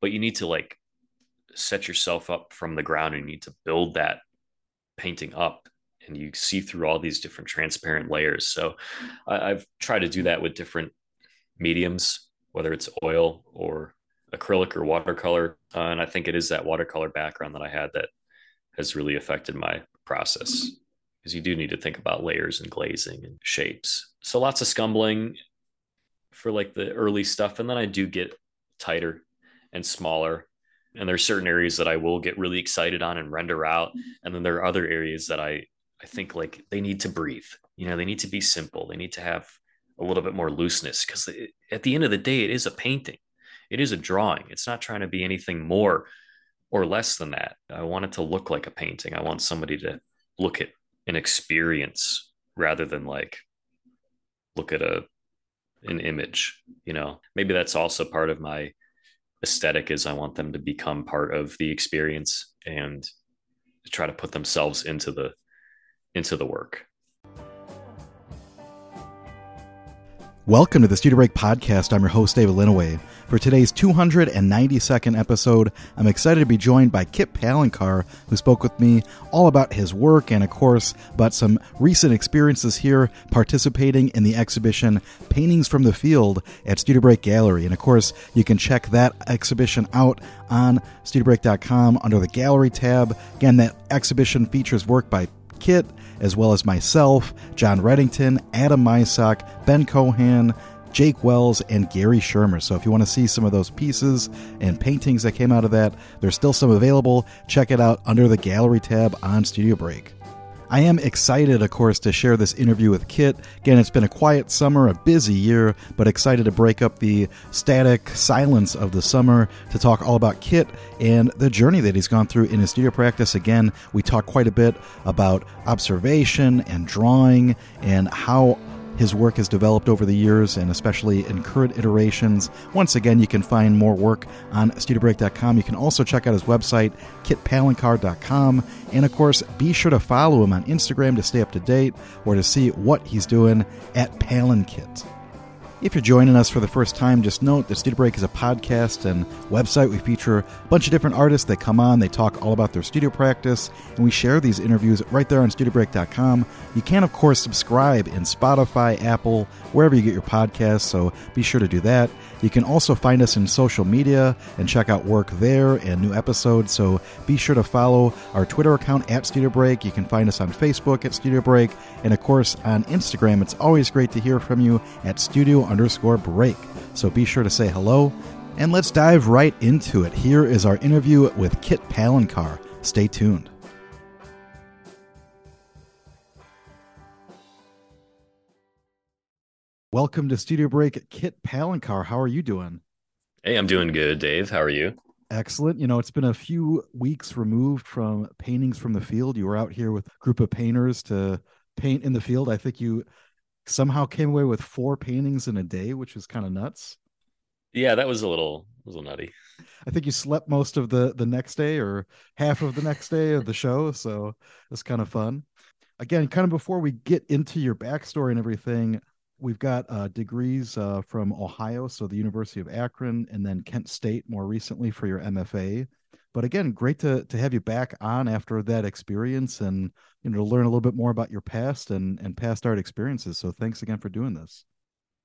but you need to like set yourself up from the ground and you need to build that painting up, and you see through all these different transparent layers. So I've tried to do that with different mediums, whether it's oil or acrylic or watercolor. And I think it is that watercolor background that I had that has really affected my process, because you do need to think about layers and glazing and shapes. So lots of scumbling for like the early stuff. And then I do get tighter and smaller. And there are certain areas that I will get really excited on and render out. And then there are other areas that I think like they need to breathe, you know, they need to be simple. They need to have a little bit more looseness, because at the end of the day, it is a painting. It is a drawing. It's not trying to be anything more or less than that. I want it to look like a painting. I want somebody to look at an experience rather than like look at an image, you know. Maybe that's also part of my aesthetic, is I want them to become part of the experience and try to put themselves into the work. Welcome to the Studio Break Podcast. I'm your host, David Linneweh. For today's 292nd episode, I'm excited to be joined by Kit Palencar, who spoke with me all about his work and, of course, about some recent experiences here participating in the exhibition Paintings from the Field at Studio Break Gallery. And, of course, you can check that exhibition out on studiobreak.com under the gallery tab. Again, that exhibition features work by Kit, as well as myself, John Reddington, Adam Mysock, Ben Cohan, Jake Wells, and Gary Schirmer. So if you want to see some of those pieces and paintings that came out of that, there's still some available. Check it out under the gallery tab on Studio Break. I am excited, of course, to share this interview with Kit. Again, it's been a quiet summer, a busy year, but excited to break up the static silence of the summer to talk all about Kit and the journey that he's gone through in his studio practice. Again, we talk quite a bit about observation and drawing and how his work has developed over the years, and especially in current iterations. Once again, you can find more work on studiobreak.com. You can also check out his website, kitpalencar.com. And, of course, be sure to follow him on Instagram to stay up to date or to see what he's doing at Palenkit. If you're joining us for the first time, just note that Studio Break is a podcast and website. We feature a bunch of different artists. They come on, they talk all about their studio practice, and we share these interviews right there on studiobreak.com. You can, of course, subscribe in Spotify, Apple, wherever you get your podcasts, so be sure to do that. You can also find us in social media and check out work there and new episodes, so be sure to follow our Twitter account at Studio Break. You can find us on Facebook at Studio Break, and, of course, on Instagram. It's always great to hear from you at Studio_Break. So be sure to say hello, and let's dive right into it. Here is our interview with Kit Palencar. Stay tuned. Welcome to Studio Break, Kit Palencar. How are you doing? Hey, I'm doing good, Dave. How are you? Excellent. You know, it's been a few weeks removed from Paintings from the Field. You were out here with a group of painters to paint in the field. I think you somehow came away with 4 paintings in a day, which is kind of nuts. Yeah, that was a little nutty. I think you slept most of the next day, or half of the next day of the show. So it's kind of fun. Again, kind of before we get into your backstory and everything, we've got degrees from Ohio, so the University of Akron, and then Kent State more recently for your MFA. But again, great to have you back on after that experience, and you know, to learn a little bit more about your past and past art experiences. So thanks again for doing this.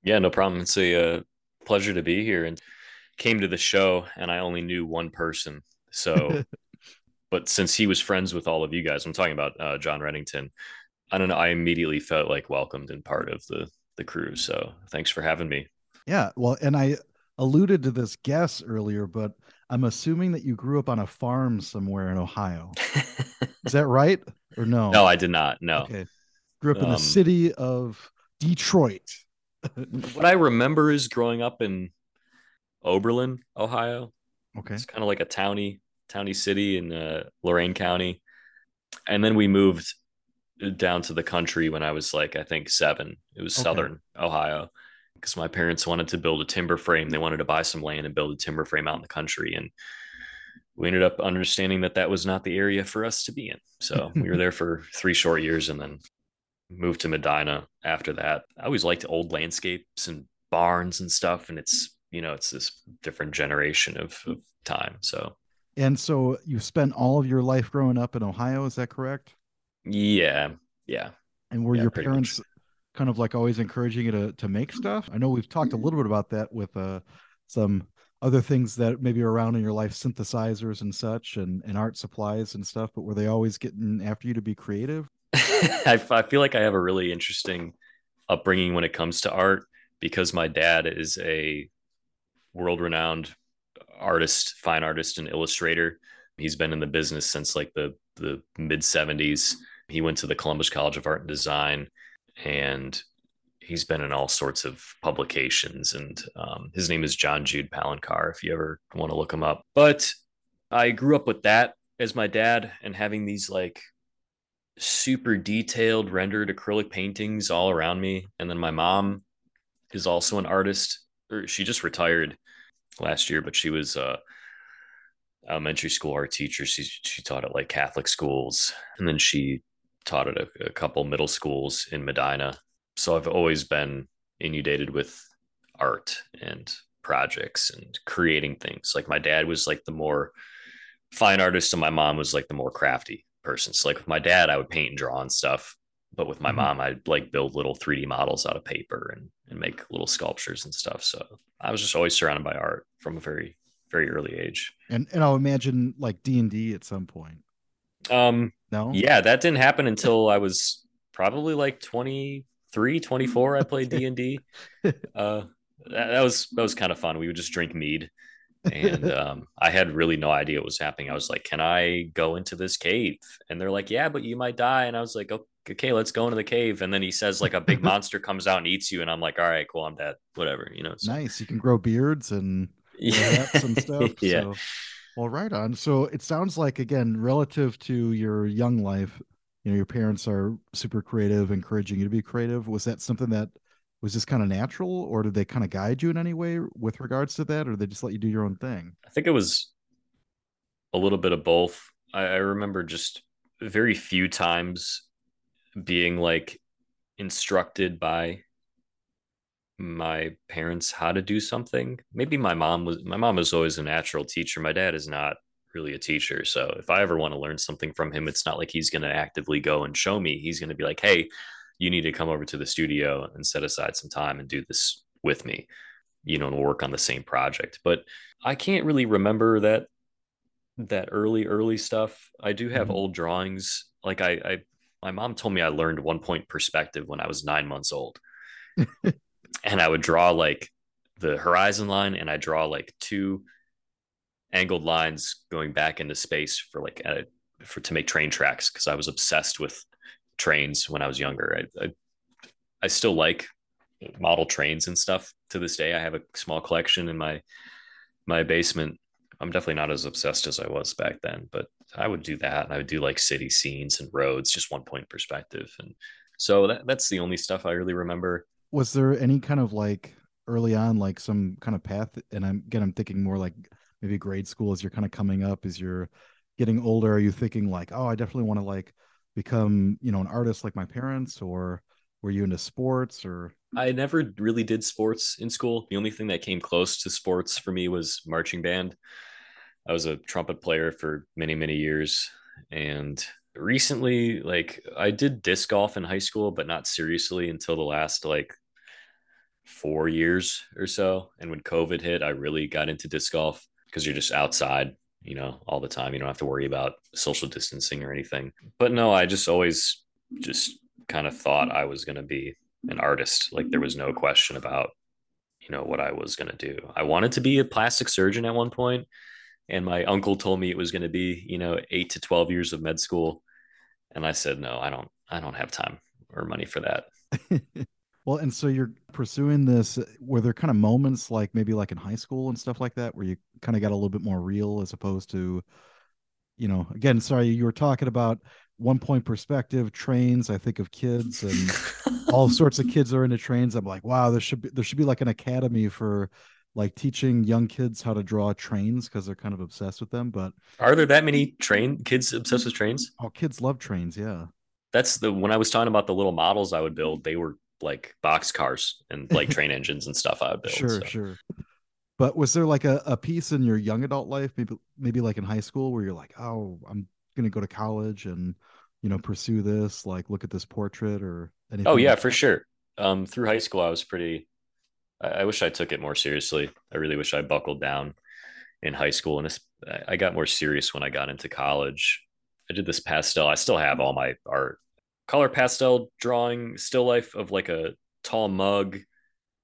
Yeah, no problem. It's a pleasure to be here. And came to the show, and I only knew one person. So, but since he was friends with all of you guys, I'm talking about John Reddington. I don't know. I immediately felt like welcomed and part of the crew. So thanks for having me. Yeah, well, and I alluded to this guess earlier, but I'm assuming that you grew up on a farm somewhere in Ohio. Is that right? Or no? No, I did not. No. Okay. Grew up in the city of Detroit. What I remember is growing up in Oberlin, Ohio. Okay. It's kind of like a towny city in Lorain County. And then we moved down to the country when I was like, I think 7. It was Southern Ohio, because my parents wanted to build a timber frame. They wanted to buy some land and build a timber frame out in the country. And we ended up understanding that that was not the area for us to be in. So we were there for 3 short years and then moved to Medina after that. I always liked old landscapes and barns and stuff. And it's, you know, it's this different generation of time. So, and so you spent all of your life growing up in Ohio, is that correct? Yeah. Yeah. And were your parents kind of like always encouraging you to make stuff? I know we've talked a little bit about that with some other things that maybe are around in your life, synthesizers and such, and art supplies and stuff, but were they always getting after you to be creative? I feel like I have a really interesting upbringing when it comes to art, because my dad is a world-renowned artist, fine artist and illustrator. He's been in the business since like the mid 70s. He went to the Columbus College of Art and Design, and he's been in all sorts of publications. And his name is John Jude Palencar, if you ever want to look him up. But I grew up with that as my dad, and having these like super detailed rendered acrylic paintings all around me. And then my mom is also an artist, or she just retired last year, but she was elementary school art teacher. She taught at like Catholic schools, and then she taught at a couple middle schools in Medina. So I've always been inundated with art and projects and creating things. Like my dad was like the more fine artist, and my mom was like the more crafty person. So like with my dad, I would paint and draw and stuff, but with my mom, I'd like build little 3D models out of paper and make little sculptures and stuff. So I was just always surrounded by art from a very, very early age. And I'll imagine like D&D at some point. No. Yeah, that didn't happen until I was probably like 23, 24. I played D&D. That was kind of fun. We would just drink mead, and I had really no idea what was happening. I was like, "Can I go into this cave?" And they're like, "Yeah, but you might die." And I was like, "Okay, let's go into the cave." And then he says like a big monster comes out and eats you, and I'm like, "All right, cool, I'm dead. Whatever, you know." So. Nice. You can grow beards and hats and stuff. Yeah. So. Well, right on. So it sounds like, again, relative to your young life, you know, your parents are super creative, encouraging you to be creative. Was that something that was just kind of natural, or did they kind of guide you in any way with regards to that, or did they just let you do your own thing? I think it was a little bit of both. I remember just very few times being like instructed by my parents how to do something. Maybe my mom was always a natural teacher. My dad is not really a teacher, so if I ever want to learn something from him, it's not like he's going to actively go and show me. He's going to be like, "Hey, you need to come over to the studio and set aside some time and do this with me, you know, and work on the same project." But I can't really remember that early stuff. I do have old drawings. Like I my mom told me I learned 1-point perspective when I was 9 months old. And I would draw like the horizon line, and I draw like two angled lines going back into space to make train tracks, because I was obsessed with trains when I was younger. I still like model trains and stuff to this day. I have a small collection in my basement. I'm definitely not as obsessed as I was back then, but I would do that, and I would do like city scenes and roads, just 1-point perspective. And so that's the only stuff I really remember. Was there any kind of like early on, like some kind of path? And I'm thinking more like maybe grade school, as you're kind of coming up, as you're getting older, are you thinking like, "Oh, I definitely want to like become, you know, an artist like my parents"? Or were you into sports? Or I never really did sports in school. The only thing that came close to sports for me was marching band. I was a trumpet player for many, many years. And recently, like I did disc golf in high school, but not seriously until the last like 4 years or so. And when COVID hit, I really got into disc golf, because you're just outside, you know, all the time. You don't have to worry about social distancing or anything. But no, I just always just kind of thought I was going to be an artist. Like there was no question about, you know, what I was going to do. I wanted to be a plastic surgeon at one point, and my uncle told me it was going to be, you know, 8 to 12 years of med school. And I said, "No, I don't have time or money for that." Well, and so you're pursuing this. Were there kind of moments like maybe like in high school and stuff like that, where you kind of got a little bit more real, as opposed to, you know, again, sorry, you were talking about 1-point perspective, trains. I think of kids, and all sorts of kids are into trains. I'm like, wow, there should be like an academy for like teaching young kids how to draw trains, because they're kind of obsessed with them. But are there that many kids obsessed with trains? Oh, kids love trains. Yeah. When I was talking about the little models I would build, they were like box cars and like train engines and stuff I would build. Sure, so. Sure. But was there like a piece in your young adult life, maybe like in high school, where you're like, oh, I'm going to go to college and, you know, pursue this, like look at this portrait or anything? Oh, yeah, like for sure. Through high school, I was pretty, I wish I took it more seriously. I really wish I buckled down in high school. And I got more serious when I got into college. I did this pastel. I still have all my art, color pastel drawing, still life of like a tall mug,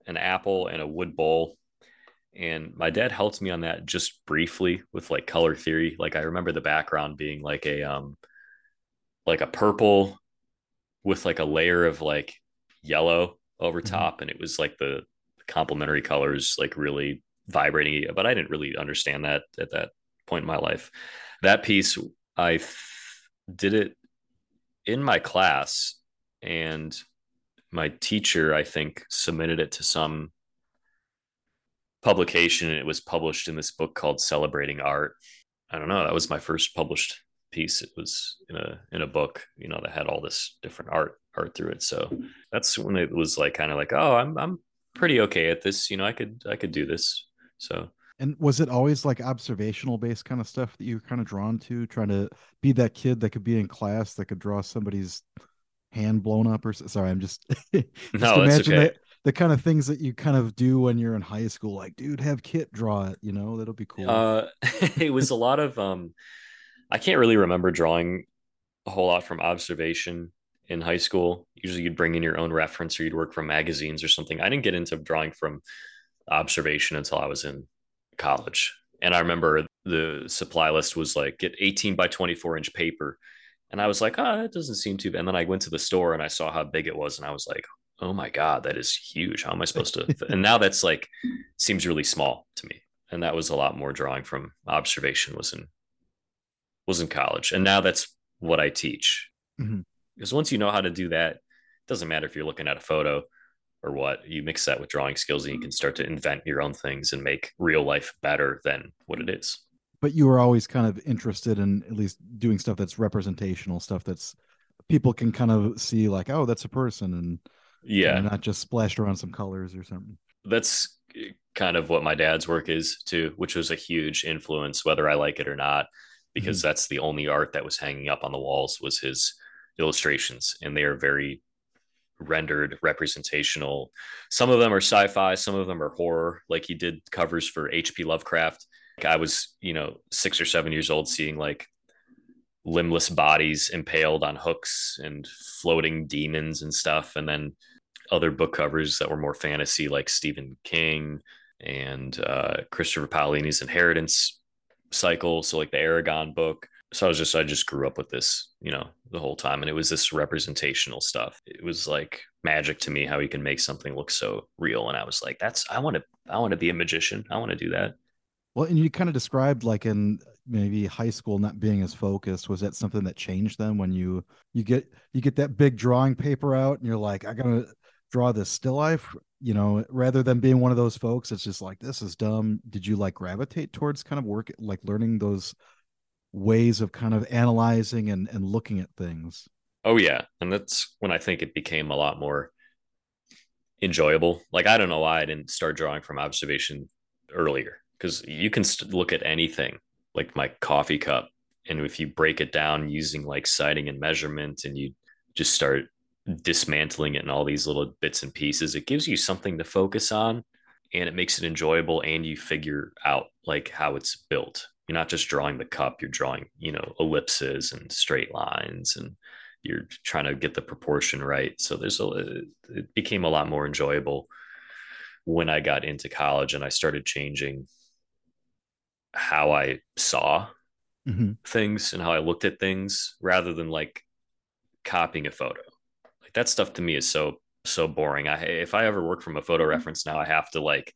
an apple, and a wood bowl. And my dad helped me on that just briefly with like color theory. Like I remember the background being like a purple with like a layer of like yellow over top. And it was like the complementary colors, like really vibrating. But I didn't really understand that at that point in my life. That piece, I did it in my class, and my teacher, I think, submitted it to some publication, and it was published in this book called Celebrating Art. I don't know. That was my first published piece. It was in a book, you know, that had all this different art through it. So that's when it was like, kind of like, oh, I'm pretty okay at this. You know, I could do this. So. And was it always like observational based kind of stuff that you were kind of drawn to, trying to be that kid that could be in class that could draw somebody's hand blown up? Or sorry, I'm just, no, that's okay. The kind of things that you kind of do when you're in high school, like, dude, have Kit draw it, you know, that'll be cool. It was a lot of, I can't really remember drawing a whole lot from observation in high school. Usually you'd bring in your own reference, or you'd work from magazines or something. I didn't get into drawing from observation until I was in college. And I remember the supply list was like, get 18 by 24 inch paper. And I was like, oh, that doesn't seem too bad. And then I went to the store and I saw how big it was. And I was like, oh my God, that is huge. How am I supposed to? And now that's like, seems really small to me. And that was a lot more drawing from observation was in college. And now that's what I teach. Mm-hmm. Because once you know how to do that, it doesn't matter if you're looking at a photo or what, you mix that with drawing skills and you can start to invent your own things and make real life better than what it is. But you were always kind of interested in at least doing stuff that's representational, stuff that's people can kind of see like, oh, that's a person, and yeah, and not just splashed around some colors or something. That's kind of what my dad's work is too, which was a huge influence, whether I like it or not, because mm-hmm. that's the only art that was hanging up on the walls was his illustrations. And they are very rendered, representational. Some of them are sci-fi, some of them are horror. Like he did covers for H.P. Lovecraft. I was, you know, 6 or 7 years old, seeing like limbless bodies impaled on hooks and floating demons and stuff. And then other book covers that were more fantasy, like Stephen King and Christopher Paolini's Inheritance cycle. So like the Aragon book. So I just grew up with this, you know, the whole time. And it was this representational stuff. It was like magic to me, how you can make something look so real. And I was like, I want to be a magician. I want to do that. Well, and you kind of described like in maybe high school not being as focused. Was that something that changed then when you get that big drawing paper out and you're like, I gotta draw this still life, you know, rather than being one of those folks it's just like, this is dumb. Did you like gravitate towards kind of work, like learning those ways of kind of analyzing and looking at things? Oh yeah. And that's when I think it became a lot more enjoyable. Like, I don't know why I didn't start drawing from observation earlier. Because you can look at anything, like my coffee cup. And if you break it down using like sighting and measurement, and you just start dismantling it in all these little bits and pieces, it gives you something to focus on, and it makes it enjoyable. And you figure out like how it's built. You're not just drawing the cup, you're drawing, you know, ellipses and straight lines, and you're trying to get the proportion right. So it became a lot more enjoyable when I got into college and I started changing how I saw mm-hmm. things and how I looked at things, rather than like copying a photo. Like that stuff to me is so boring. If I ever work from a photo reference now, I have to like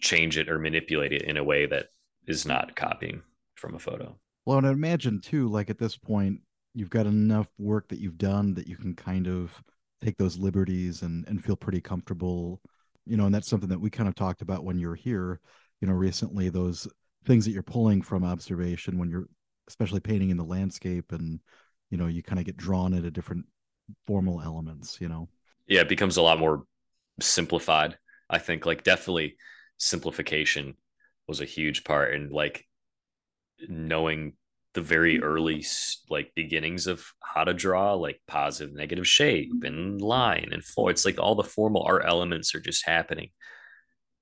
change it or manipulate it in a way that is not copying from a photo. Well, and I imagine too, like at this point, you've got enough work that you've done that you can kind of take those liberties and feel pretty comfortable, you know. And that's something that we kind of talked about when you were here, you know, recently, those things that you're pulling from observation when you're especially painting in the landscape, and, you know, you kind of get drawn into different formal elements, you know? Yeah. It becomes a lot more simplified. I think like definitely simplification was a huge part in like knowing the very early like beginnings of how to draw like positive, negative shape and line and foil. It's like all the formal art elements are just happening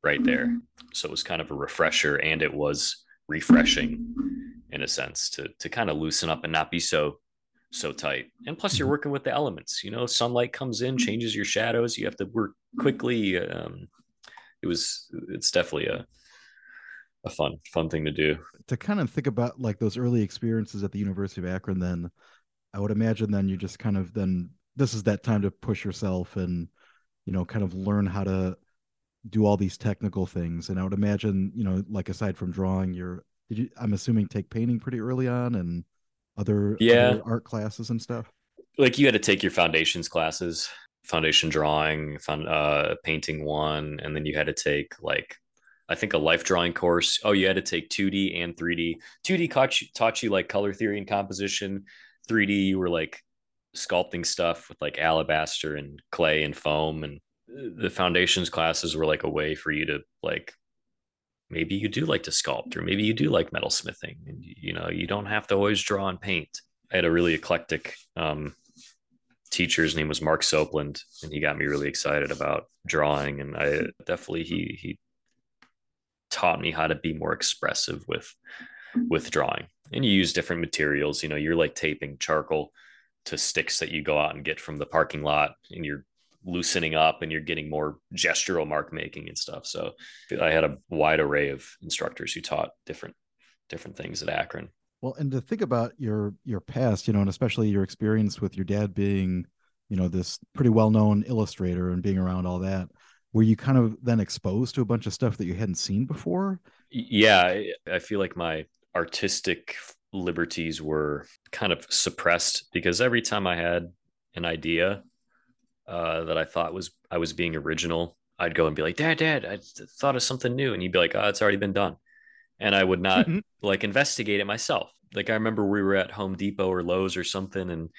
right there. So it was kind of a refresher, and it was refreshing in a sense to kind of loosen up and not be so tight. And plus you're working with the elements, you know, sunlight comes in, changes your shadows. You have to work quickly. It's definitely a fun thing to do. To kind of think about like those early experiences at the University of Akron, then I would imagine then you just kind of, then this is that time to push yourself and, you know, kind of learn how to do all these technical things. And I would imagine, you know, like aside from drawing, I'm assuming take painting pretty early on and other art classes and stuff. Like you had to take your foundations classes, foundation drawing, painting one, and then you had to take like, I think a life drawing course. Oh, you had to take 2D and 3D. 2D taught you like color theory and composition. 3D, you were like sculpting stuff with like alabaster and clay and foam. And the foundations classes were like a way for you to like, maybe you do like to sculpt, or maybe you do like metalsmithing. And, you know, you don't have to always draw and paint. I had a really eclectic teacher. His name was Mark Sopeland, and he got me really excited about drawing. And I definitely, he taught me how to be more expressive with drawing. And you use different materials, you know, you're like taping charcoal to sticks that you go out and get from the parking lot, and you're loosening up and you're getting more gestural mark making and stuff. So I had a wide array of instructors who taught different things at Akron. Well, and to think about your past, you know, and especially your experience with your dad being, you know, this pretty well-known illustrator and being around all that, were you kind of then exposed to a bunch of stuff that you hadn't seen before? Yeah, I feel like my artistic liberties were kind of suppressed, because every time I had an idea that I thought I was being original, I'd go and be like, Dad, I thought of something new. And he'd be like, oh, it's already been done. And I would not like investigate it myself. Like I remember we were at Home Depot or Lowe's or something, and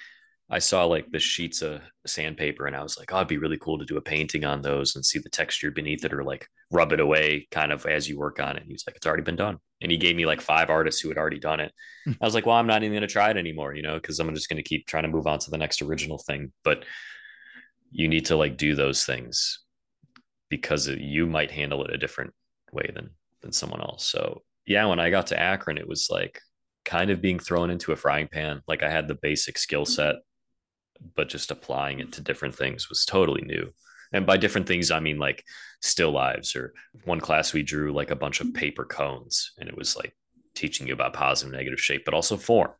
I saw like the sheets of sandpaper, and I was like, oh, it'd be really cool to do a painting on those and see the texture beneath it, or like rub it away kind of as you work on it. And he was like, it's already been done. And he gave me like 5 artists who had already done it. I was like, well, I'm not even going to try it anymore, you know, because I'm just going to keep trying to move on to the next original thing. But you need to like do those things because you might handle it a different way than someone else. So yeah, when I got to Akron, it was like kind of being thrown into a frying pan. Like I had the basic skill set, but just applying it to different things was totally new. And by different things, I mean like still lives, or one class we drew like a bunch of paper cones, and it was like teaching you about positive, negative shape, but also form,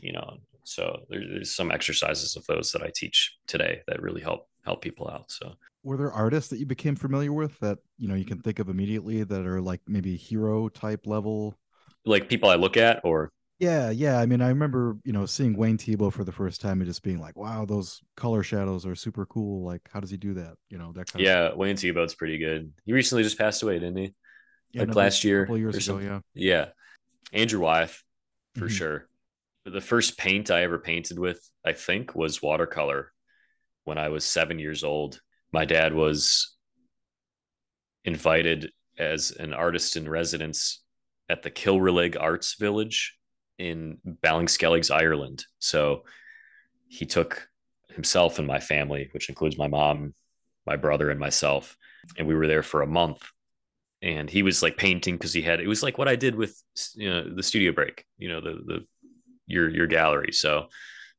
you know? So there's some exercises of those that I teach today that really help people out. So were there artists that you became familiar with that, you know, you can think of immediately that are like maybe hero type level? Like people I look at, or? Yeah. I mean, I remember, you know, seeing Wayne Thiebaud for the first time and just being like, wow, those color shadows are super cool. Like, how does he do that? You know, that kind of stuff. Wayne Thiebaud's pretty good. He recently just passed away, didn't he? Yeah, like last year. A couple years ago, yeah. Yeah. Andrew Wyeth, for sure. The first paint I ever painted with, I think, was watercolor when I was 7 years old. My dad was invited as an artist in residence at the Kilrillig Arts Village in Ballinskelligs, Ireland. So he took himself and my family, which includes my mom, my brother, and myself. And we were there for a month. And he was like painting because it was like what I did with, you know, the Studio Break, you know, your gallery. So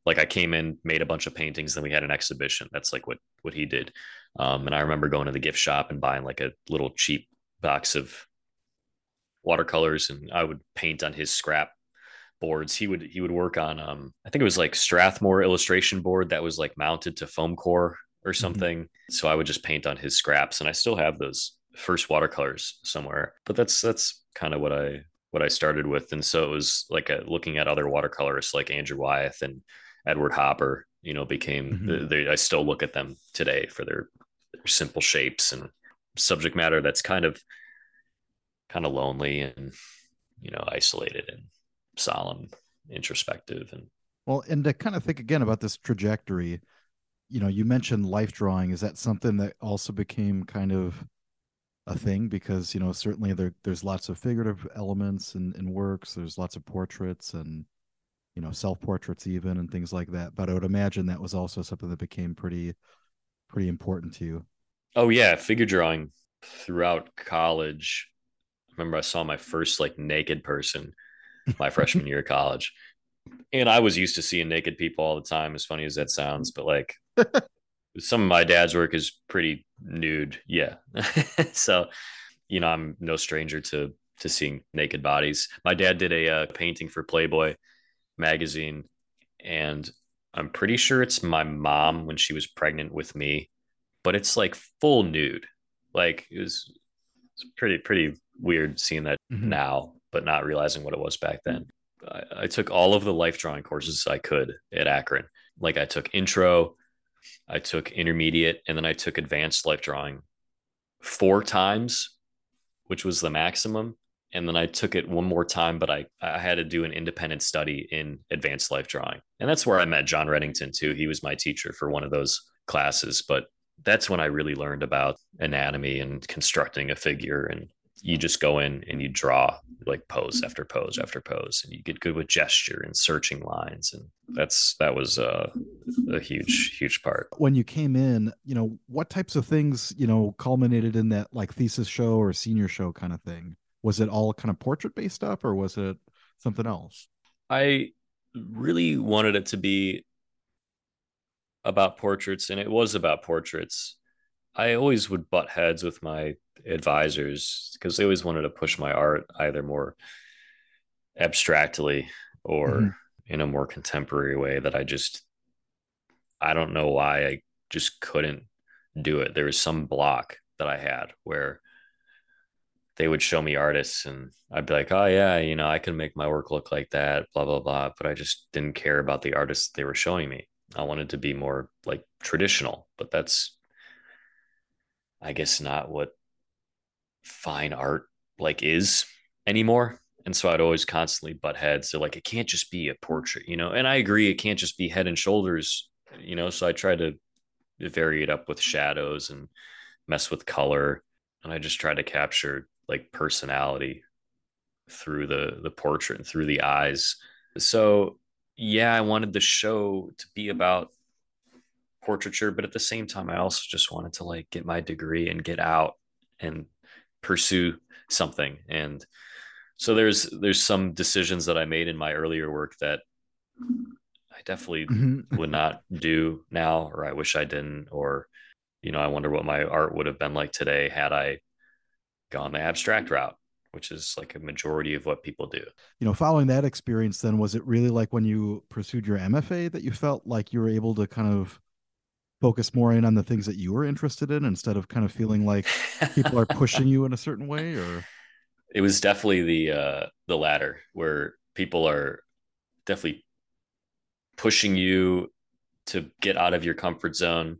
like I came in, made a bunch of paintings, then we had an exhibition. That's like what he did. And I remember going to the gift shop and buying like a little cheap box of watercolors, and I would paint on his scrap boards. He would work on I think it was like Strathmore illustration board that was like mounted to foam core or something. So I would just paint on his scraps, and I still have those first watercolors somewhere. But that's kind of what I started with. And so it was like looking at other watercolorists like Andrew Wyeth and Edward Hopper, you know, became I still look at them today for their simple shapes and subject matter that's kind of lonely and, you know, isolated and solemn, introspective. And well, and to kind of think again about this trajectory, you know, you mentioned life drawing. Is that something that also became kind of a thing, because, you know, certainly there's lots of figurative elements in works. There's lots of portraits and, you know, self-portraits even and things like that. But I would imagine that was also something that became pretty important to you. Oh, yeah. Figure drawing throughout college. I remember I saw my first like naked person my freshman year of college. And I was used to seeing naked people all the time, as funny as that sounds. But like some of my dad's work is pretty nude. Yeah. So, you know, I'm no stranger to seeing naked bodies. My dad did a painting for Playboy magazine, and I'm pretty sure it's my mom when she was pregnant with me, but it's like full nude. Like it was pretty weird seeing that now, but not realizing what it was back then. I took all of the life drawing courses I could at Akron. Like I took intro, I took intermediate, and then I took advanced life drawing 4 times, which was the maximum. And then I took it one more time, but I had to do an independent study in advanced life drawing. And that's where I met John Reddington too. He was my teacher for one of those classes, but that's when I really learned about anatomy and constructing a figure. And you just go in and you draw like pose after pose after pose, and you get good with gesture and searching lines. And that was a huge, huge part. When you came in, you know, what types of things, you know, culminated in that like thesis show or senior show kind of thing? Was it all kind of portrait based stuff, or was it something else? I really wanted it to be about portraits, and it was about portraits. I always would butt heads with my advisors because they always wanted to push my art either more abstractly or in a more contemporary way that I don't know why I just couldn't do it. There was some block that I had where they would show me artists and I'd be like, oh yeah, you know, I can make my work look like that, blah, blah, blah. But I just didn't care about the artists they were showing me. I wanted to be more like traditional, but that's, I guess, not what fine art like is anymore. And so I'd always constantly butt heads. So like, it can't just be a portrait, you know, and I agree. It can't just be head and shoulders, you know? So I tried to vary it up with shadows and mess with color. And I just tried to capture like personality through the portrait and through the eyes. So yeah, I wanted the show to be about portraiture, but at the same time, I also just wanted to like get my degree and get out and pursue something. And so there's some decisions that I made in my earlier work that I definitely would not do now, or I wish I didn't, or, you know, I wonder what my art would have been like today had I gone the abstract route, which is like a majority of what people do. You know, following that experience then, was it really like when you pursued your MFA that you felt like you were able to kind of focus more in on the things that you were interested in instead of kind of feeling like people are pushing you in a certain way? Or it was definitely the latter, where people are definitely pushing you to get out of your comfort zone.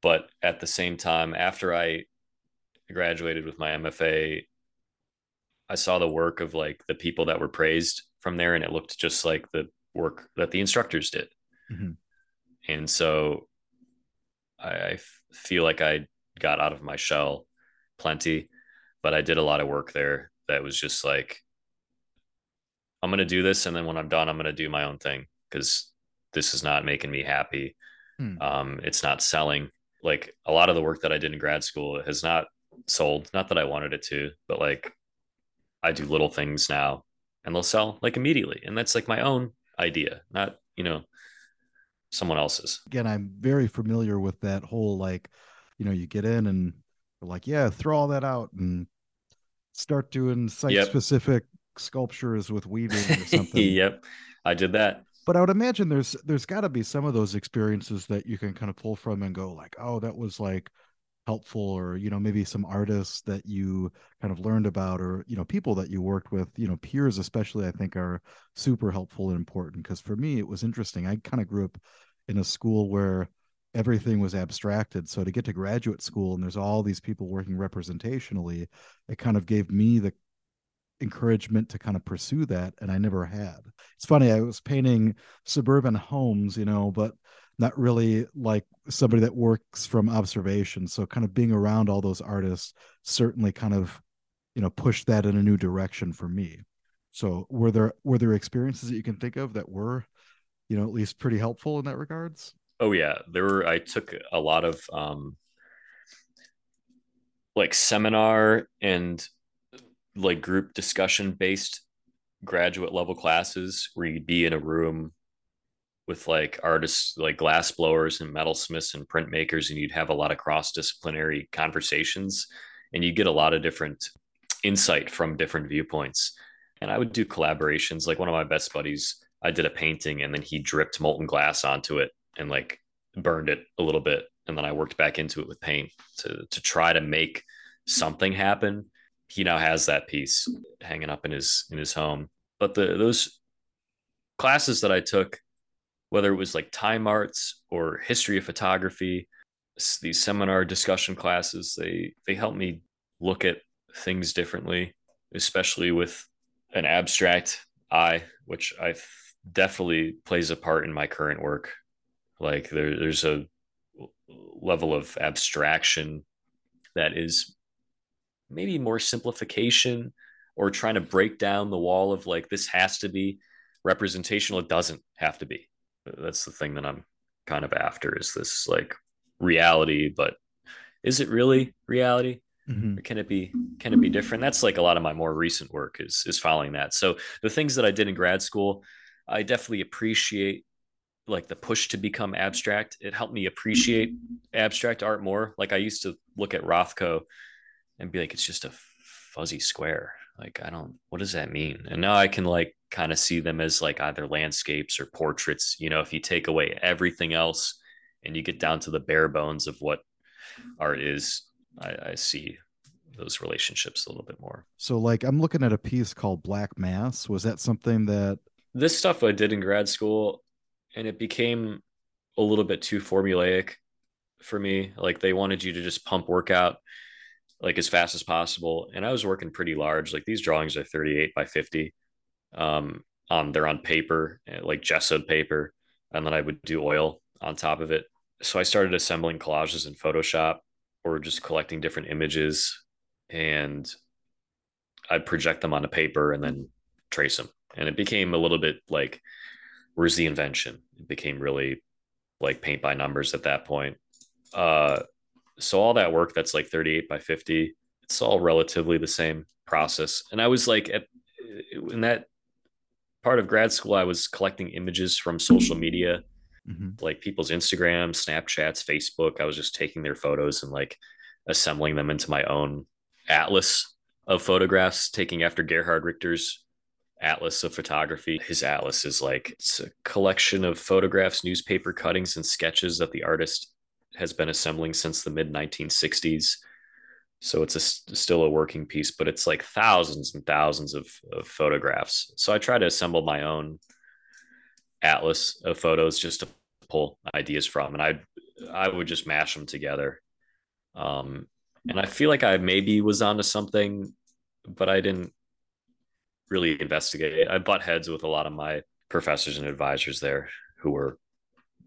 But at the same time, after I graduated with my MFA, I saw the work of like the people that were praised from there, and it looked just like the work that the instructors did. And so I feel like I got out of my shell plenty, but I did a lot of work there that was just like, I'm going to do this. And then when I'm done, I'm going to do my own thing, because this is not making me happy. It's not selling. Like a lot of the work that I did in grad school has not sold. Not that I wanted it to, but like I do little things now and they'll sell like immediately. And that's like my own idea, not, you know, someone else's. Again, I'm very familiar with that whole, like, you know, you get in and they're like, yeah, throw all that out and start doing site-specific sculptures with weaving or something. I did that. But I would imagine there's got to be some of those experiences that you can kind of pull from and go like, oh, that was like helpful, or, you know, maybe some artists that you kind of learned about, or, you know, people that you worked with, you know, peers especially, I think are super helpful and important. Because for me, it was interesting. I kind of grew up in a school where everything was abstracted. So to get to graduate school and there's all these people working representationally, it kind of gave me the encouragement to kind of pursue that, and I never had. It's funny, I was painting suburban homes, you know, but not really like somebody that works from observation. So kind of being around all those artists certainly kind of, you know, pushed that in a new direction for me. So were there experiences that you can think of that were, you know, at least pretty helpful in that regards? Oh yeah. There were, I took a lot of like seminar and like group discussion based graduate level classes where you'd be in a room with like artists, like glass blowers and metalsmiths and printmakers, and you'd have a lot of cross-disciplinary conversations and you get a lot of different insight from different viewpoints. And I would do collaborations. Like one of my best buddies, I did a painting and then he dripped molten glass onto it and like burned it a little bit. And then I worked back into it with paint to try to make something happen. He now has that piece hanging up in his home. But those classes that I took, whether it was like time arts or history of photography, these seminar discussion classes, they helped me look at things differently, especially with an abstract eye, which I definitely plays a part in my current work. Like there's a level of abstraction that is maybe more simplification or trying to break down the wall of like, this has to be representational. It doesn't have to be. That's the thing that I'm kind of after, is this like reality, but is it really reality? Mm-hmm. Or can it be different? That's like a lot of my more recent work is following that. So the things that I did in grad school, I definitely appreciate like the push to become abstract. It helped me appreciate abstract art more. Like I used to look at Rothko and be like, it's just a fuzzy square. Like, what does that mean? And now I can like kind of see them as like either landscapes or portraits. You know, if you take away everything else and you get down to the bare bones of what art is, I see those relationships a little bit more. So like, I'm looking at a piece called Black Mass. Was that something that... This stuff I did in grad school, and it became a little bit too formulaic for me. Like they wanted you to just pump work out like as fast as possible. And I was working pretty large. Like these drawings are 38 by 50. They're on paper, like gessoed paper. And then I would do oil on top of it. So I started assembling collages in Photoshop or just collecting different images, and I'd project them onto paper and then trace them. And it became a little bit like, where's the invention? It became really like paint by numbers at that point. So all that work that's like 38 by 50, it's all relatively the same process. And I was like, in that part of grad school, I was collecting images from social media, mm-hmm. like people's Instagram, Snapchats, Facebook. I was just taking their photos and like assembling them into my own atlas of photographs, taking after Gerhard Richter's atlas of photography. His atlas is like, it's a collection of photographs, newspaper cuttings, and sketches that the artist has been assembling since the mid 1960s. So it's still a working piece, but it's like thousands and thousands of photographs. So I try to assemble my own atlas of photos just to pull ideas from, and I would just mash them together. And I feel like I maybe was onto something, but I didn't really investigate it. I butt heads with a lot of my professors and advisors there who were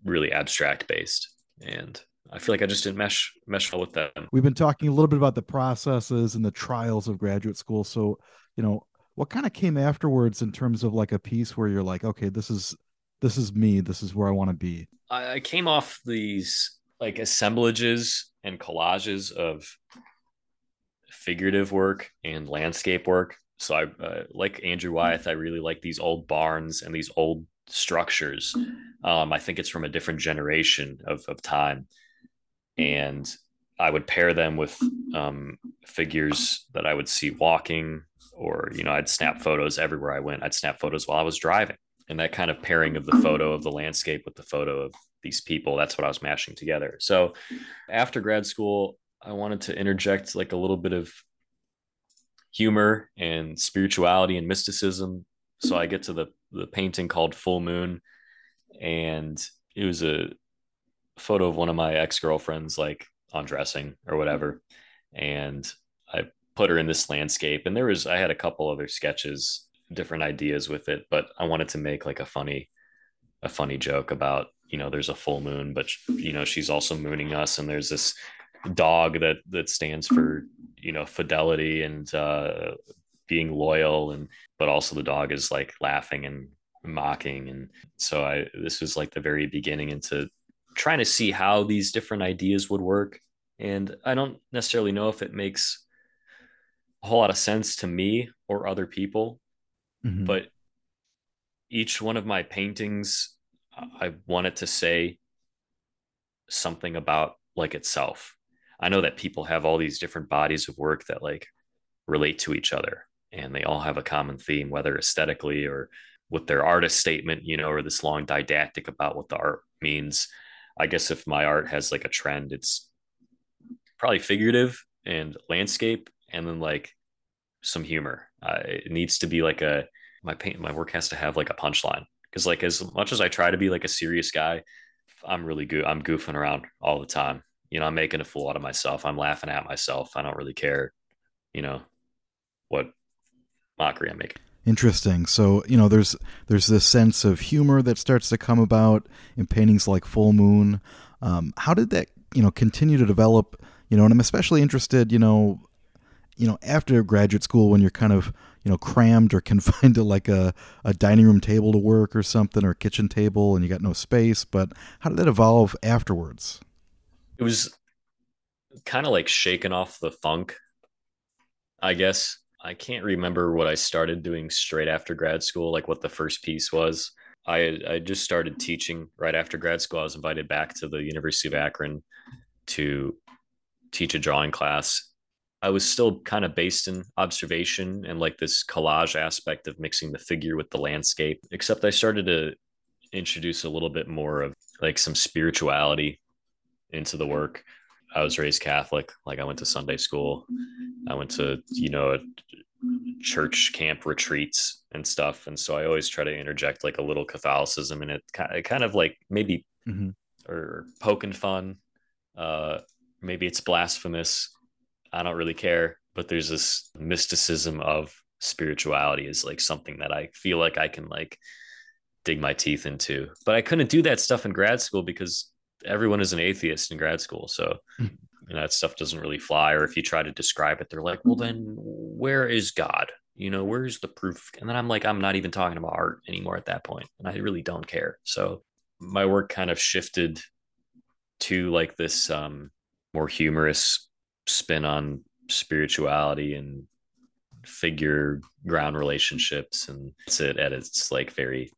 really abstract based, and I feel like I just didn't mesh well with them. We've been talking a little bit about the processes and the trials of graduate school. So, you know, what kind of came afterwards in terms of like a piece where you're like, okay, this is me, this is where I want to be? I came off these like assemblages and collages of figurative work and landscape work. So I like Andrew Wyeth, I really like these old barns and these old structures. I think it's from a different generation of time. And I would pair them with figures that I would see walking, or, you know, I'd snap photos everywhere I went. I'd snap photos while I was driving. And that kind of pairing of the photo of the landscape with the photo of these people, that's what I was mashing together. So after grad school, I wanted to interject like a little bit of humor and spirituality and mysticism. So I get to the painting called Full Moon, and it was a photo of one of my ex-girlfriends like undressing or whatever. And I put her in this landscape, and I had a couple other sketches, different ideas with it, but I wanted to make like a funny joke about you know, there's a full moon, but, you know, she's also mooning us. And there's this dog that stands for, you know, fidelity and being loyal. And, but also the dog is like laughing and mocking. And so this was like the very beginning into trying to see how these different ideas would work. And I don't necessarily know if it makes a whole lot of sense to me or other people, mm-hmm. but each one of my paintings, I wanted to say something about like itself. I know that people have all these different bodies of work that like relate to each other, and they all have a common theme, whether aesthetically or with their artist statement, you know, or this long didactic about what the art means. I guess if my art has like a trend, it's probably figurative and landscape, and then like some humor. It needs to be like my work has to have like a punchline. Because like, as much as I try to be like a serious guy, I'm goofing around all the time. You know, I'm making a fool out of myself. I'm laughing at myself. I don't really care, you know, what mockery I'm making. Interesting. So, you know, there's this sense of humor that starts to come about in paintings like Full Moon. How did that, you know, continue to develop, you know? And I'm especially interested, you know, after graduate school, when you're kind of, you know, crammed or confined to like a dining room table to work or something, or a kitchen table, and you got no space. But how did that evolve afterwards? It was kind of like shaking off the funk, I guess. I can't remember what I started doing straight after grad school, like what the first piece was. I just started teaching right after grad school. I was invited back to the University of Akron to teach a drawing class. I was still kind of based in observation and like this collage aspect of mixing the figure with the landscape, except I started to introduce a little bit more of like some spirituality into the work. I was raised Catholic. Like, I went to Sunday school. I went to, you know, church camp retreats and stuff. And so I always try to interject like a little Catholicism in it, kind of like maybe, mm-hmm. or poking fun. Maybe it's blasphemous. I don't really care, but there's this mysticism of spirituality is like something that I feel like I can like dig my teeth into. But I couldn't do that stuff in grad school because everyone is an atheist in grad school. So, you know, that stuff doesn't really fly. Or if you try to describe it, they're like, well, then where is God? You know, where's the proof? And then I'm like, I'm not even talking about art anymore at that point. And I really don't care. So my work kind of shifted to like this more humorous spin on spirituality and figure ground relationships, and it's at its like very,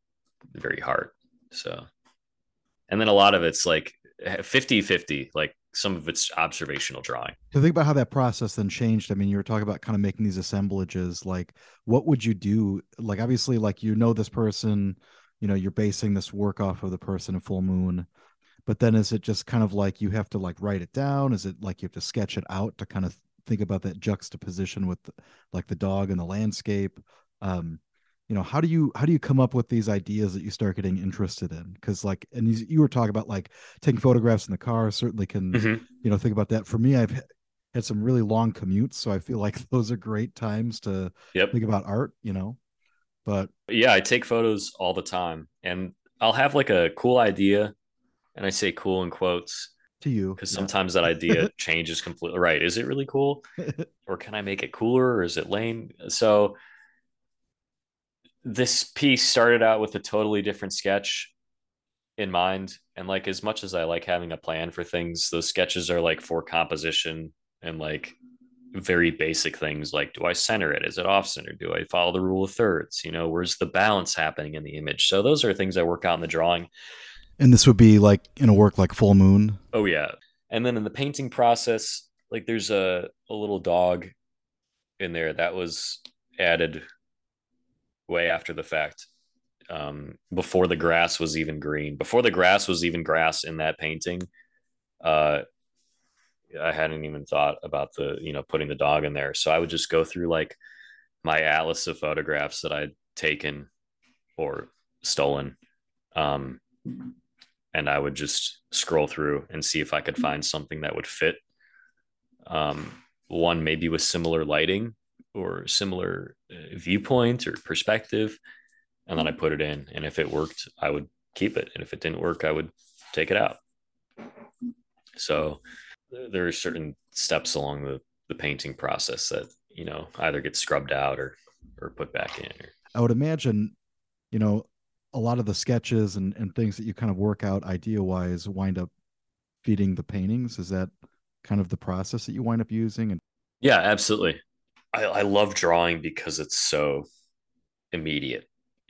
very heart. So, and then a lot of it's like 50-50, like some of it's observational drawing. So think about how that process then changed. I mean, you were talking about kind of making these assemblages, like what would you do? Like, obviously, like, you know, this person, you know, you're basing this work off of the person in Full Moon. But then is it just kind of like you have to like write it down? Is it like you have to sketch it out to kind of think about that juxtaposition with like the dog and the landscape? You know, how do you come up with these ideas that you start getting interested in? Because like, and you were talking about like taking photographs in the car, certainly can, mm-hmm. you know, think about that. For me, I've had some really long commutes, so I feel like those are great times to think about art, you know. But yeah, I take photos all the time, and I'll have like a cool idea. And I say cool in quotes to you, because sometimes that idea changes completely. Right. Is it really cool? Or can I make it cooler? Or is it lame? So this piece started out with a totally different sketch in mind. And like, as much as I like having a plan for things, those sketches are like for composition and like very basic things. Like, do I center it? Is it off center? Do I follow the rule of thirds? You know, where's the balance happening in the image? So those are things I work out in the drawing. And this would be like in a work like Full Moon. Oh, yeah. And then in the painting process, like there's a little dog in there that was added way after the fact, before the grass was even green. Before the grass was even grass in that painting, I hadn't even thought about the, you know, putting the dog in there. So I would just go through like my atlas of photographs that I'd taken or stolen. And I would just scroll through and see if I could find something that would fit. One maybe with similar lighting or similar viewpoint or perspective. And then I put it in. And if it worked, I would keep it. And if it didn't work, I would take it out. So there are certain steps along the painting process that, you know, either get scrubbed out or put back in. I would imagine, you know, a lot of the sketches and things that you kind of work out idea wise wind up feeding the paintings. Is that kind of the process that you wind up using? And yeah, absolutely. I love drawing because it's so immediate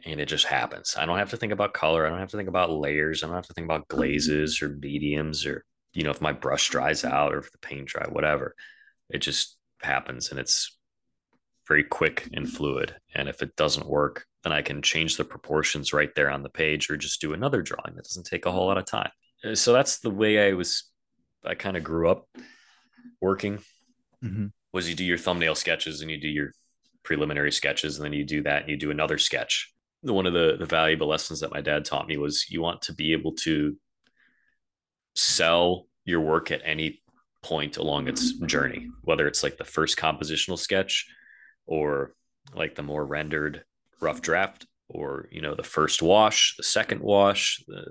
and it just happens. I don't have to think about color. I don't have to think about layers. I don't have to think about glazes or mediums or, you know, if my brush dries out or if the paint dry, whatever, it just happens. And it's very quick and fluid. And if it doesn't work, then I can change the proportions right there on the page or just do another drawing that doesn't take a whole lot of time. So that's the way I kind of grew up working. Mm-hmm. Was you do your thumbnail sketches and you do your preliminary sketches and then you do that and you do another sketch. One of the valuable lessons that my dad taught me was you want to be able to sell your work at any point along its journey, whether it's like the first compositional sketch or like the more rendered rough draft or, you know, the first wash, the second wash, the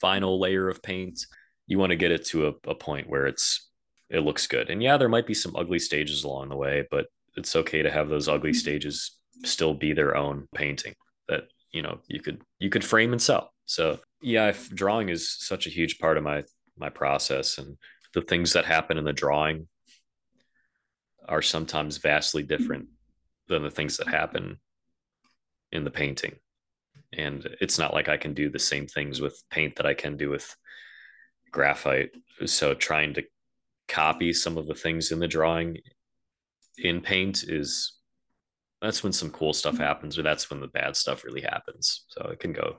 final layer of paint. You want to get it to a point where it looks good. And yeah, there might be some ugly stages along the way, but it's okay to have those ugly stages still be their own painting that, you know, you could frame and sell. So yeah, drawing is such a huge part of my process, and the things that happen in the drawing are sometimes vastly different than the things that happen in the painting. And it's not like I can do the same things with paint that I can do with graphite. So trying to copy some of the things in the drawing in paint that's when some cool stuff happens, or that's when the bad stuff really happens. So it can go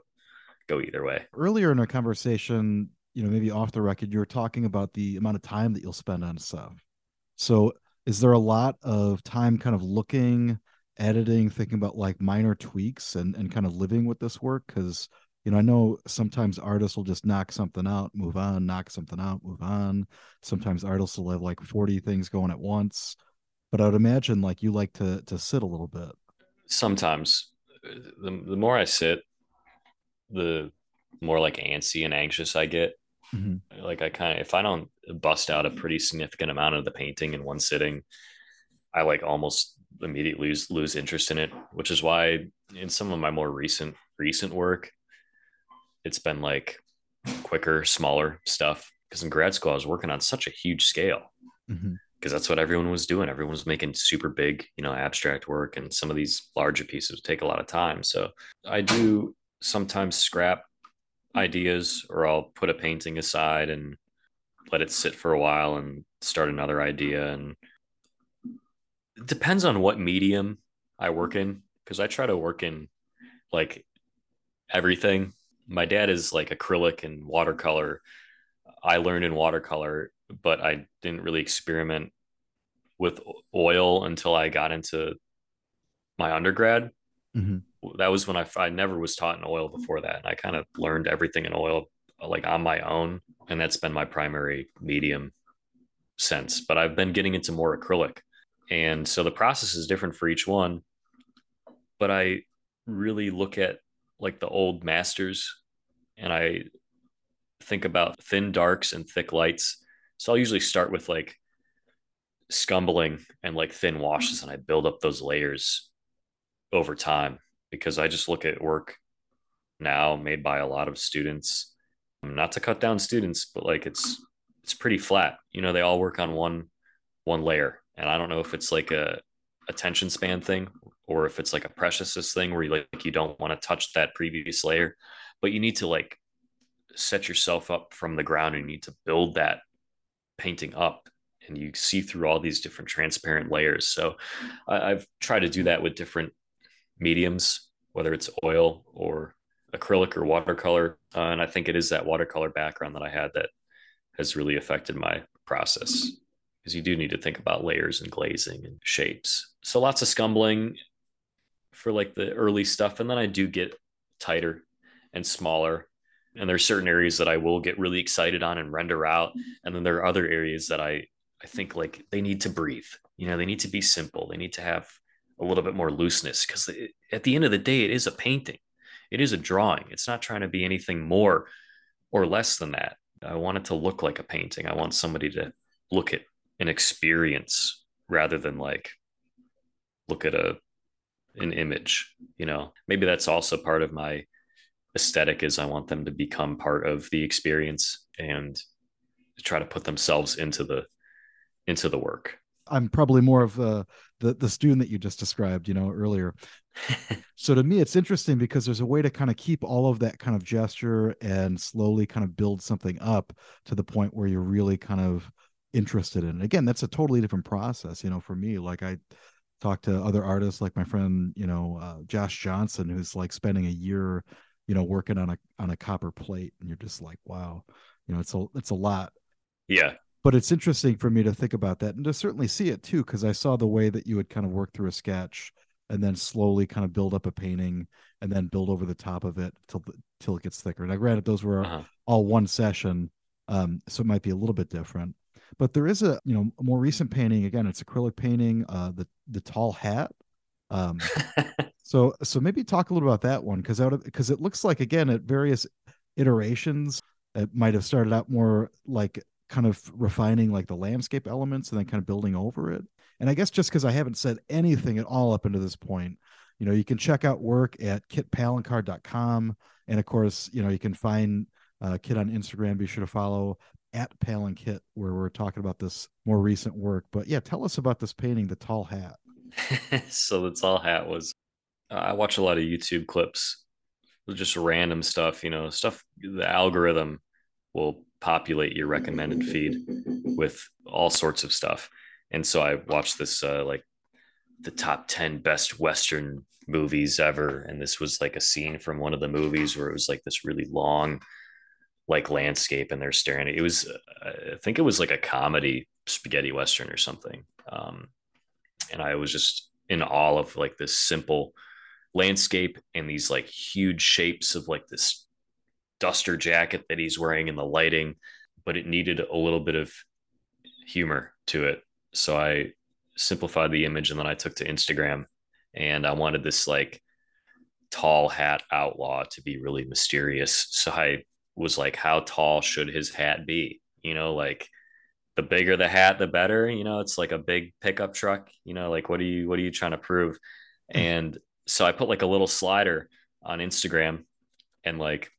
either way. Earlier in our conversation, you know, maybe off the record, you were talking about the amount of time that you'll spend on stuff. So is there a lot of time kind of looking, editing, thinking about like minor tweaks and kind of living with this work? Because, you know, I know sometimes artists will just knock something out, move on, knock something out, move on. Sometimes artists will have like 40 things going at once. But I would imagine like you like to sit a little bit. Sometimes the more I sit, the more like antsy and anxious I get. Mm-hmm. Like if I don't bust out a pretty significant amount of the painting in one sitting, I like almost immediately lose interest in it, which is why in some of my more recent work, it's been like quicker, smaller stuff. Because in grad school, I was working on such a huge scale because mm-hmm. that's what everyone was doing. Everyone was making super big, you know, abstract work, and some of these larger pieces take a lot of time. So I do sometimes scrap ideas, or I'll put a painting aside and let it sit for a while and start another idea. And it depends on what medium I work in, because I try to work in like everything. My dad is like acrylic and watercolor. I learned in watercolor, but I didn't really experiment with oil until I got into my undergrad. Mm-hmm. That was when I never was taught in oil before that. And I kind of learned everything in oil like on my own. And that's been my primary medium since. But I've been getting into more acrylic. And so the process is different for each one. But I really look at like the old masters, and I think about thin darks and thick lights. So I'll usually start with like scumbling and like thin washes, and I build up those layers over time, because I just look at work now made by a lot of students, not to cut down students, but like it's pretty flat. You know, they all work on one layer. And I don't know if it's like a attention span thing, or if it's like a preciousness thing where you don't want to touch that previous layer, but you need to like set yourself up from the ground, and you need to build that painting up, and you see through all these different transparent layers. So I've tried to do that with different mediums, whether it's oil or acrylic or watercolor. And I think it is that watercolor background that I had that has really affected my process, because you do need to think about layers and glazing and shapes. So lots of scumbling for like the early stuff. And then I do get tighter and smaller. And there's certain areas that I will get really excited on and render out. And then there are other areas that I think like they need to breathe. You know, they need to be simple. They need to have a little bit more looseness, because at the end of the day, it is a painting. it is a drawing. It's not trying to be anything more or less than that. I want it to look like a painting. I want somebody to look at an experience rather than like look at an image, you know. Maybe that's also part of my aesthetic is I want them to become part of the experience and try to put themselves into the work. I'm probably more of the student that you just described, you know, earlier. So to me, it's interesting because there's a way to kind of keep all of that kind of gesture and slowly kind of build something up to the point where you're really kind of interested in it. Again, that's a totally different process, you know, for me. Like I talk to other artists, like my friend, you know, Josh Johnson, who's like spending a year, you know, working on a copper plate, and you're just like, wow, you know, it's a lot. Yeah. But it's interesting for me to think about that and to certainly see it too, because I saw the way that you would kind of work through a sketch and then slowly kind of build up a painting and then build over the top of it till it gets thicker. Now, granted, those were all one session, so it might be a little bit different. But there is a, you know, more recent painting. Again, it's acrylic painting, the tall hat. So maybe talk a little about that one, because it looks like, again, at various iterations, it might have started out more like kind of refining like the landscape elements and then kind of building over it. And I guess just because I haven't said anything at all up until this point, you know, you can check out work at kitpalencar.com. And of course, you know, you can find Kit on Instagram. Be sure to follow @palenkit, where we're talking about this more recent work. But yeah, tell us about this painting, the tall hat. So the tall hat was, I watch a lot of YouTube clips, just random stuff, you know, stuff the algorithm will populate your recommended feed with all sorts of stuff. And so I watched this like the top 10 best Western movies ever, and this was like a scene from one of the movies where it was like this really long like landscape and they're staring at it. Was I think it was like a comedy spaghetti Western or something, and I was just in awe of like this simple landscape and these like huge shapes of like this duster jacket that he's wearing and the lighting, but it needed a little bit of humor to it. So I simplified the image and then I took to Instagram, and I wanted this like tall hat outlaw to be really mysterious. So I was like, how tall should his hat be? You know, like the bigger the hat, the better. You know, it's like a big pickup truck, you know, like what are you trying to prove? And so I put like a little slider on Instagram, and like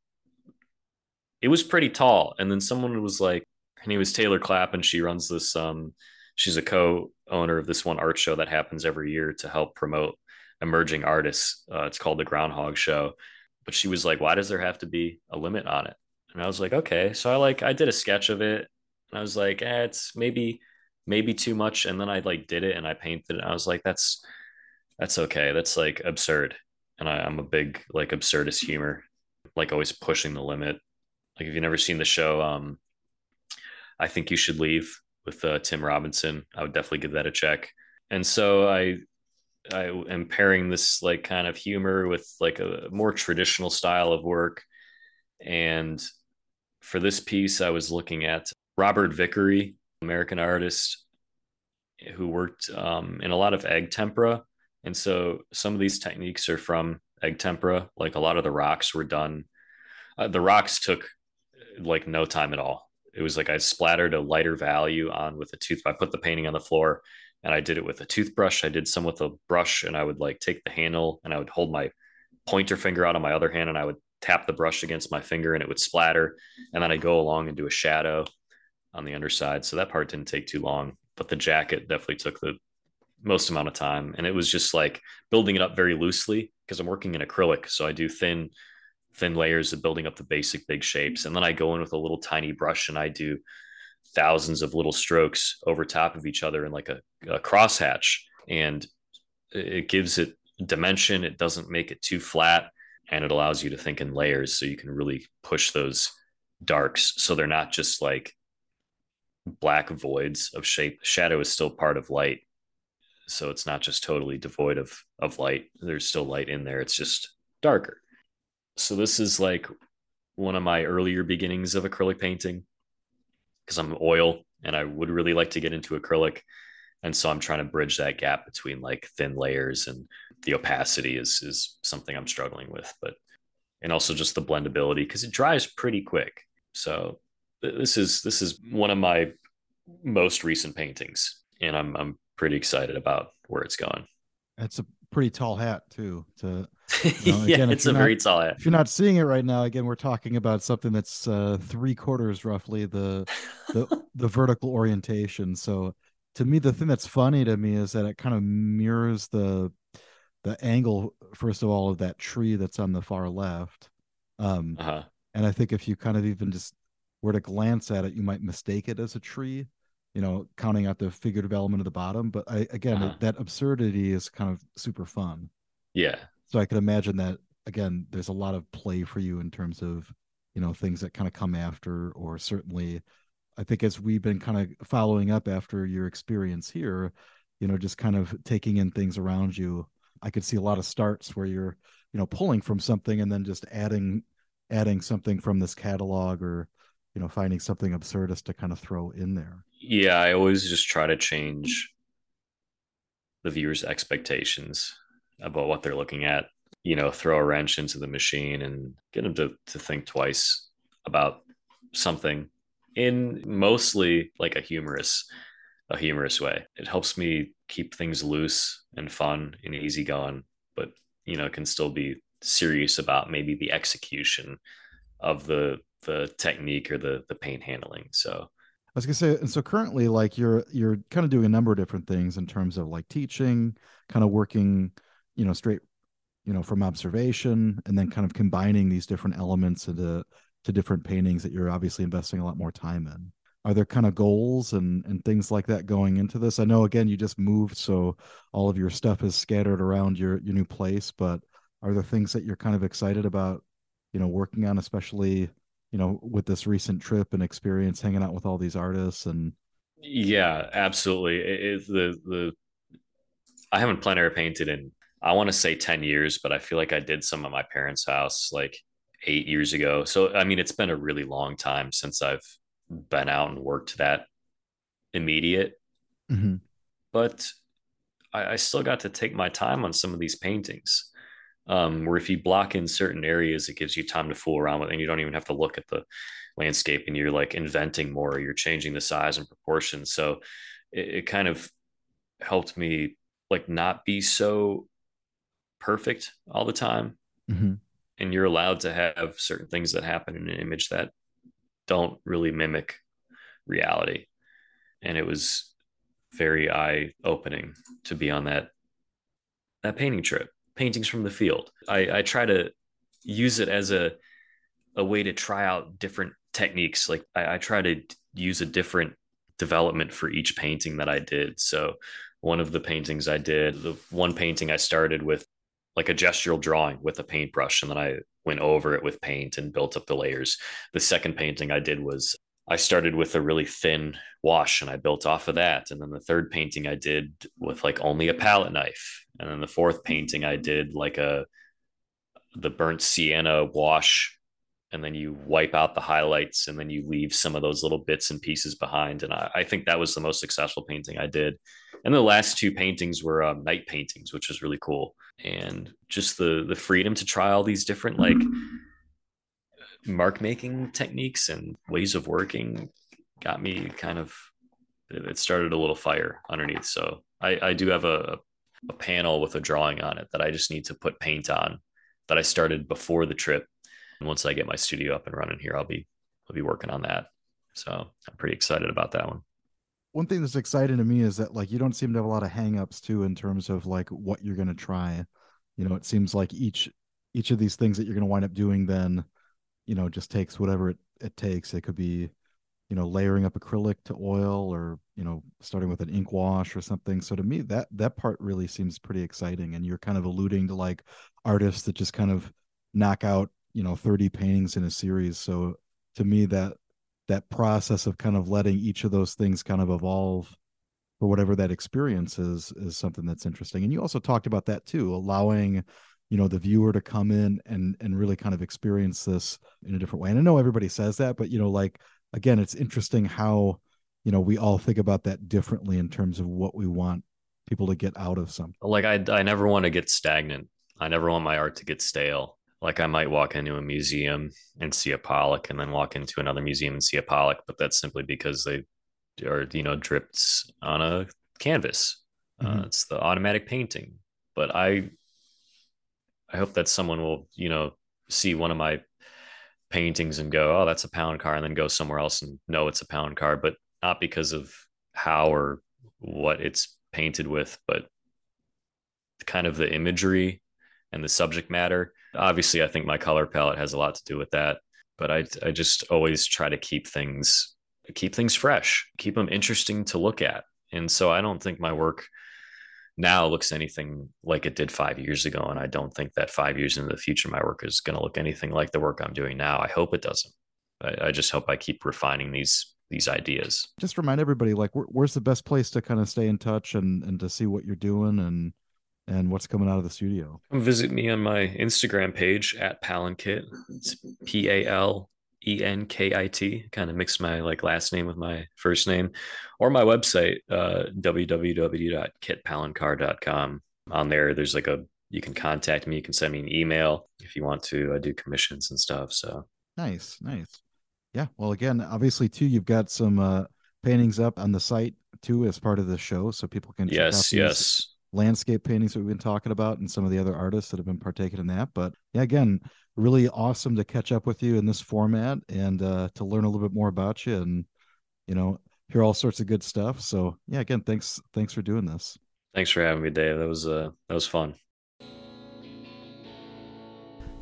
it was pretty tall. And then someone was like, her name was Taylor Clapp, and she runs this, she's a co-owner of this one art show that happens every year to help promote emerging artists. It's called The Groundhog Show. But she was like, why does there have to be a limit on it? And I was like, okay. So I did a sketch of it, and I was like, it's maybe too much. And then I like did it and I painted it. And I was like, that's okay. That's like absurd. And I'm a big like absurdist humor, like always pushing the limit. Like if you've never seen the show, I Think You Should Leave with Tim Robinson, I would definitely give that a check. And so I am pairing this like kind of humor with like a more traditional style of work. And for this piece, I was looking at Robert Vickery, American artist who worked in a lot of egg tempera. And so some of these techniques are from egg tempera. Like a lot of the rocks were done. The rocks took like no time at all. It was like I splattered a lighter value on with a tooth. I put the painting on the floor and I did it with a toothbrush. I did some with a brush, and I would like take the handle and I would hold my pointer finger out on my other hand and I would tap the brush against my finger and it would splatter. And then I go along and do a shadow on the underside. So that part didn't take too long, but the jacket definitely took the most amount of time. And it was just like building it up very loosely because I'm working in acrylic. So I do thin layers of building up the basic big shapes. And then I go in with a little tiny brush and I do thousands of little strokes over top of each other in like a crosshatch, and it gives it dimension. It doesn't make it too flat, and it allows you to think in layers. So you can really push those darks. So they're not just like black voids of shape. Shadow is still part of light. So it's not just totally devoid of light. There's still light in there. It's just darker. So this is like one of my earlier beginnings of acrylic painting, because I'm oil and I would really like to get into acrylic. And so I'm trying to bridge that gap between like thin layers, and the opacity is something I'm struggling with. But and also just the blendability because it dries pretty quick. So this is one of my most recent paintings, and I'm pretty excited about where it's going. That's a pretty tall hat too. Again, it's a very tall hat. If you're not seeing it right now, again, we're talking about something that's 3/4 roughly the vertical orientation. So to me, the thing that's funny to me is that it kind of mirrors the angle, first of all, of that tree that's on the far left. And I think if you kind of even just were to glance at it, you might mistake it as a tree, you know, counting out the figurative element of the bottom. But that absurdity is kind of super fun. Yeah. So I could imagine that, again, there's a lot of play for you in terms of, you know, things that kind of come after, or certainly I think as we've been kind of following up after your experience here, you know, just kind of taking in things around you, I could see a lot of starts where you're, you know, pulling from something and then just adding something from this catalog, or, you know, finding something absurdist to kind of throw in there. Yeah, I always just try to change the viewer's expectations about what they're looking at, you know, throw a wrench into the machine and get them to think twice about something in mostly like a humorous way. It helps me keep things loose and fun and easygoing, but, you know, can still be serious about maybe the execution of the technique or the paint handling. So I was gonna say, and so currently, like you're kind of doing a number of different things in terms of like teaching, kind of working, you know, straight, you know, from observation, and then kind of combining these different elements to different paintings that you're obviously investing a lot more time in. Are there kind of goals and things like that going into this? I know, again, you just moved, so all of your stuff is scattered around your new place, but are there things that you're kind of excited about, you know, working on, especially, you know, with this recent trip and experience hanging out with all these artists? And yeah, absolutely. I haven't plein air painted in, I want to say 10 years, but I feel like I did some at my parents' house like 8 years ago. So, I mean, it's been a really long time since I've been out and worked that immediate, but I still got to take my time on some of these paintings, where if you block in certain areas, it gives you time to fool around with, and you don't even have to look at the landscape, and you're like inventing more, you're changing the size and proportion. So it kind of helped me like not be so perfect all the time. And you're allowed to have certain things that happen in an image that don't really mimic reality. And it was very eye-opening to be on that painting trip, Paintings from the Field. I try to use it as a way to try out different techniques. Like I try to use a different development for each painting that I did. So one of the paintings I did, the one painting I started with like a gestural drawing with a paintbrush, and then I went over it with paint and built up the layers. The second painting I did was I started with a really thin wash and I built off of that. And then the third painting I did with like only a palette knife. And then the fourth painting I did like the burnt sienna wash. And then you wipe out the highlights and then you leave some of those little bits and pieces behind. And I think that was the most successful painting I did. And the last two paintings were night paintings, which was really cool. And just the freedom to try all these different like mark making techniques and ways of working got me kind of, it started a little fire underneath. So I do have a panel with a drawing on it that I just need to put paint on that I started before the trip. And once I get my studio up and running here, I'll be working on that. So I'm pretty excited about that one. One thing that's exciting to me is that like you don't seem to have a lot of hangups too in terms of like what you're going to try. You know, it seems like each of these things that you're going to wind up doing then, you know, just takes whatever it takes. It could be, you know, layering up acrylic to oil, or, you know, starting with an ink wash or something. So to me, that part really seems pretty exciting. And you're kind of alluding to like artists that just kind of knock out, you know, 30 paintings in a series. So to me, that process of kind of letting each of those things kind of evolve for whatever that experience is something that's interesting. And you also talked about that too, allowing, you know, the viewer to come in and really kind of experience this in a different way. And I know everybody says that, but, you know, like, again, it's interesting how, you know, we all think about that differently in terms of what we want people to get out of something. Like I never want to get stagnant. I never want my art to get stale. Like I might walk into a museum and see a Pollock and then walk into another museum and see a Pollock, but that's simply because they are, you know, dripped on a canvas. Mm-hmm. It's the automatic painting. But I hope that someone will, you know, see one of my paintings and go, oh, that's a Palencar, and then go somewhere else and know it's a Palencar, but not because of how or what it's painted with, but kind of the imagery and the subject matter. Obviously, I think my color palette has a lot to do with that, but I just always try to keep things fresh, keep them interesting to look at. And so I don't think my work now looks anything like it did 5 years ago. And I don't think that 5 years into the future, my work is going to look anything like the work I'm doing now. I hope it doesn't. I just hope I keep refining these ideas. Just remind everybody, like, where's the best place to kind of stay in touch and to see what you're doing and what's coming out of the studio? Come visit me on my Instagram page at Palenkit. It's PALENKIT. Kind of mix my like last name with my first name. Or my website, www.kitpalencar.com. On there, there's like you can contact me. You can send me an email if you want to. I do commissions and stuff. So nice. Yeah. Well, again, obviously too, you've got some paintings up on the site too, as part of the show. So people can check out these landscape paintings that we've been talking about and some of the other artists that have been partaking in that. But yeah, again, really awesome to catch up with you in this format and to learn a little bit more about you and, you know, hear all sorts of good stuff. So yeah, again, thanks for doing this. Thanks for having me, Dave. That was fun.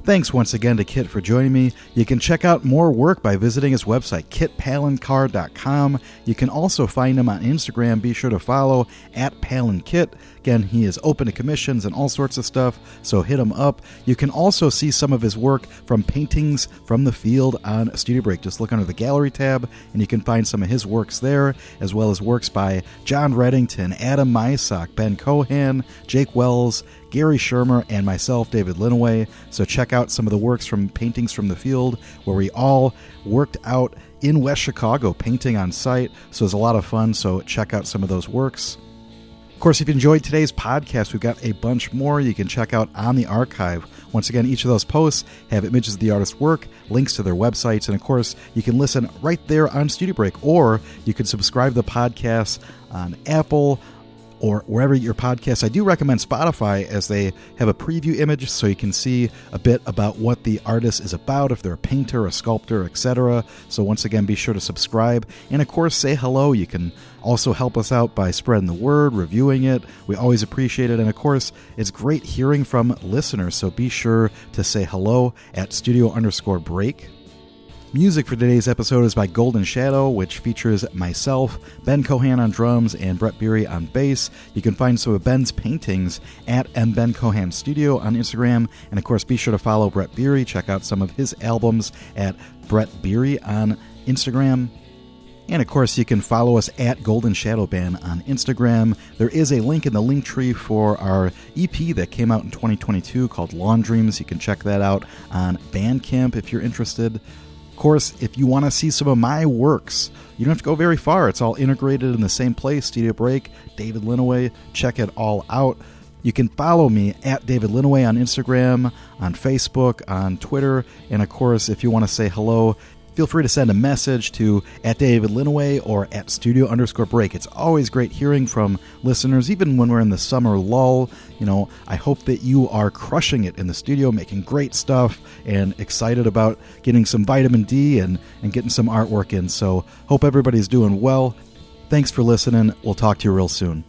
Thanks once again to Kit for joining me. You can check out more work by visiting his website, kitpalencar.com. You can also find him on Instagram. Be sure to follow at Palenkit. Again, he is open to commissions and all sorts of stuff, so hit him up. You can also see some of his work from Paintings from the Field on Studio Break. Just look under the gallery tab, and you can find some of his works there, as well as works by John Reddington, Adam Mysock, Ben Cohan, Jake Wells, Gary Schirmer, and myself, David Linneweh. So check out some of the works from Paintings from the Field, where we all worked out in West Chicago, painting on site. So it was a lot of fun, so check out some of those works. Of course, if you enjoyed today's podcast, we've got a bunch more you can check out on the archive. Once again, each of those posts have images of the artist's work, links to their websites, and of course, you can listen right there on Studio Break, or you can subscribe to the podcast on Apple, or wherever your podcast. I do recommend Spotify, as they have a preview image so you can see a bit about what the artist is about, if they're a painter, a sculptor, etc. So once again, be sure to subscribe. And of course, say hello. You can also help us out by spreading the word, reviewing it. We always appreciate it. And of course, it's great hearing from listeners. So be sure to say hello at studio_break. Music for today's episode is by Golden Shadow, which features myself, Ben Cohan on drums, and Brett Beery on bass. You can find some of Ben's paintings at mbencohanstudio on Instagram. And of course, be sure to follow Brett Beery. Check out some of his albums at Brett Beery on Instagram. And of course, you can follow us at Golden Shadow Band on Instagram. There is a link in the link tree for our EP that came out in 2022 called Lawn Dreams. You can check that out on Bandcamp if you're interested. Of course, if you want to see some of my works, you don't have to go very far. It's all integrated in the same place, Studio Break, David Linneweh. Check it all out. You can follow me at David Linneweh on Instagram, on Facebook, on Twitter. And of course, if you want to say hello, feel free to send a message to at David Linneweh or at studio_break. It's always great hearing from listeners, even when we're in the summer lull. You know, I hope that you are crushing it in the studio, making great stuff, and excited about getting some vitamin D and getting some artwork in. So hope everybody's doing well. Thanks for listening. We'll talk to you real soon.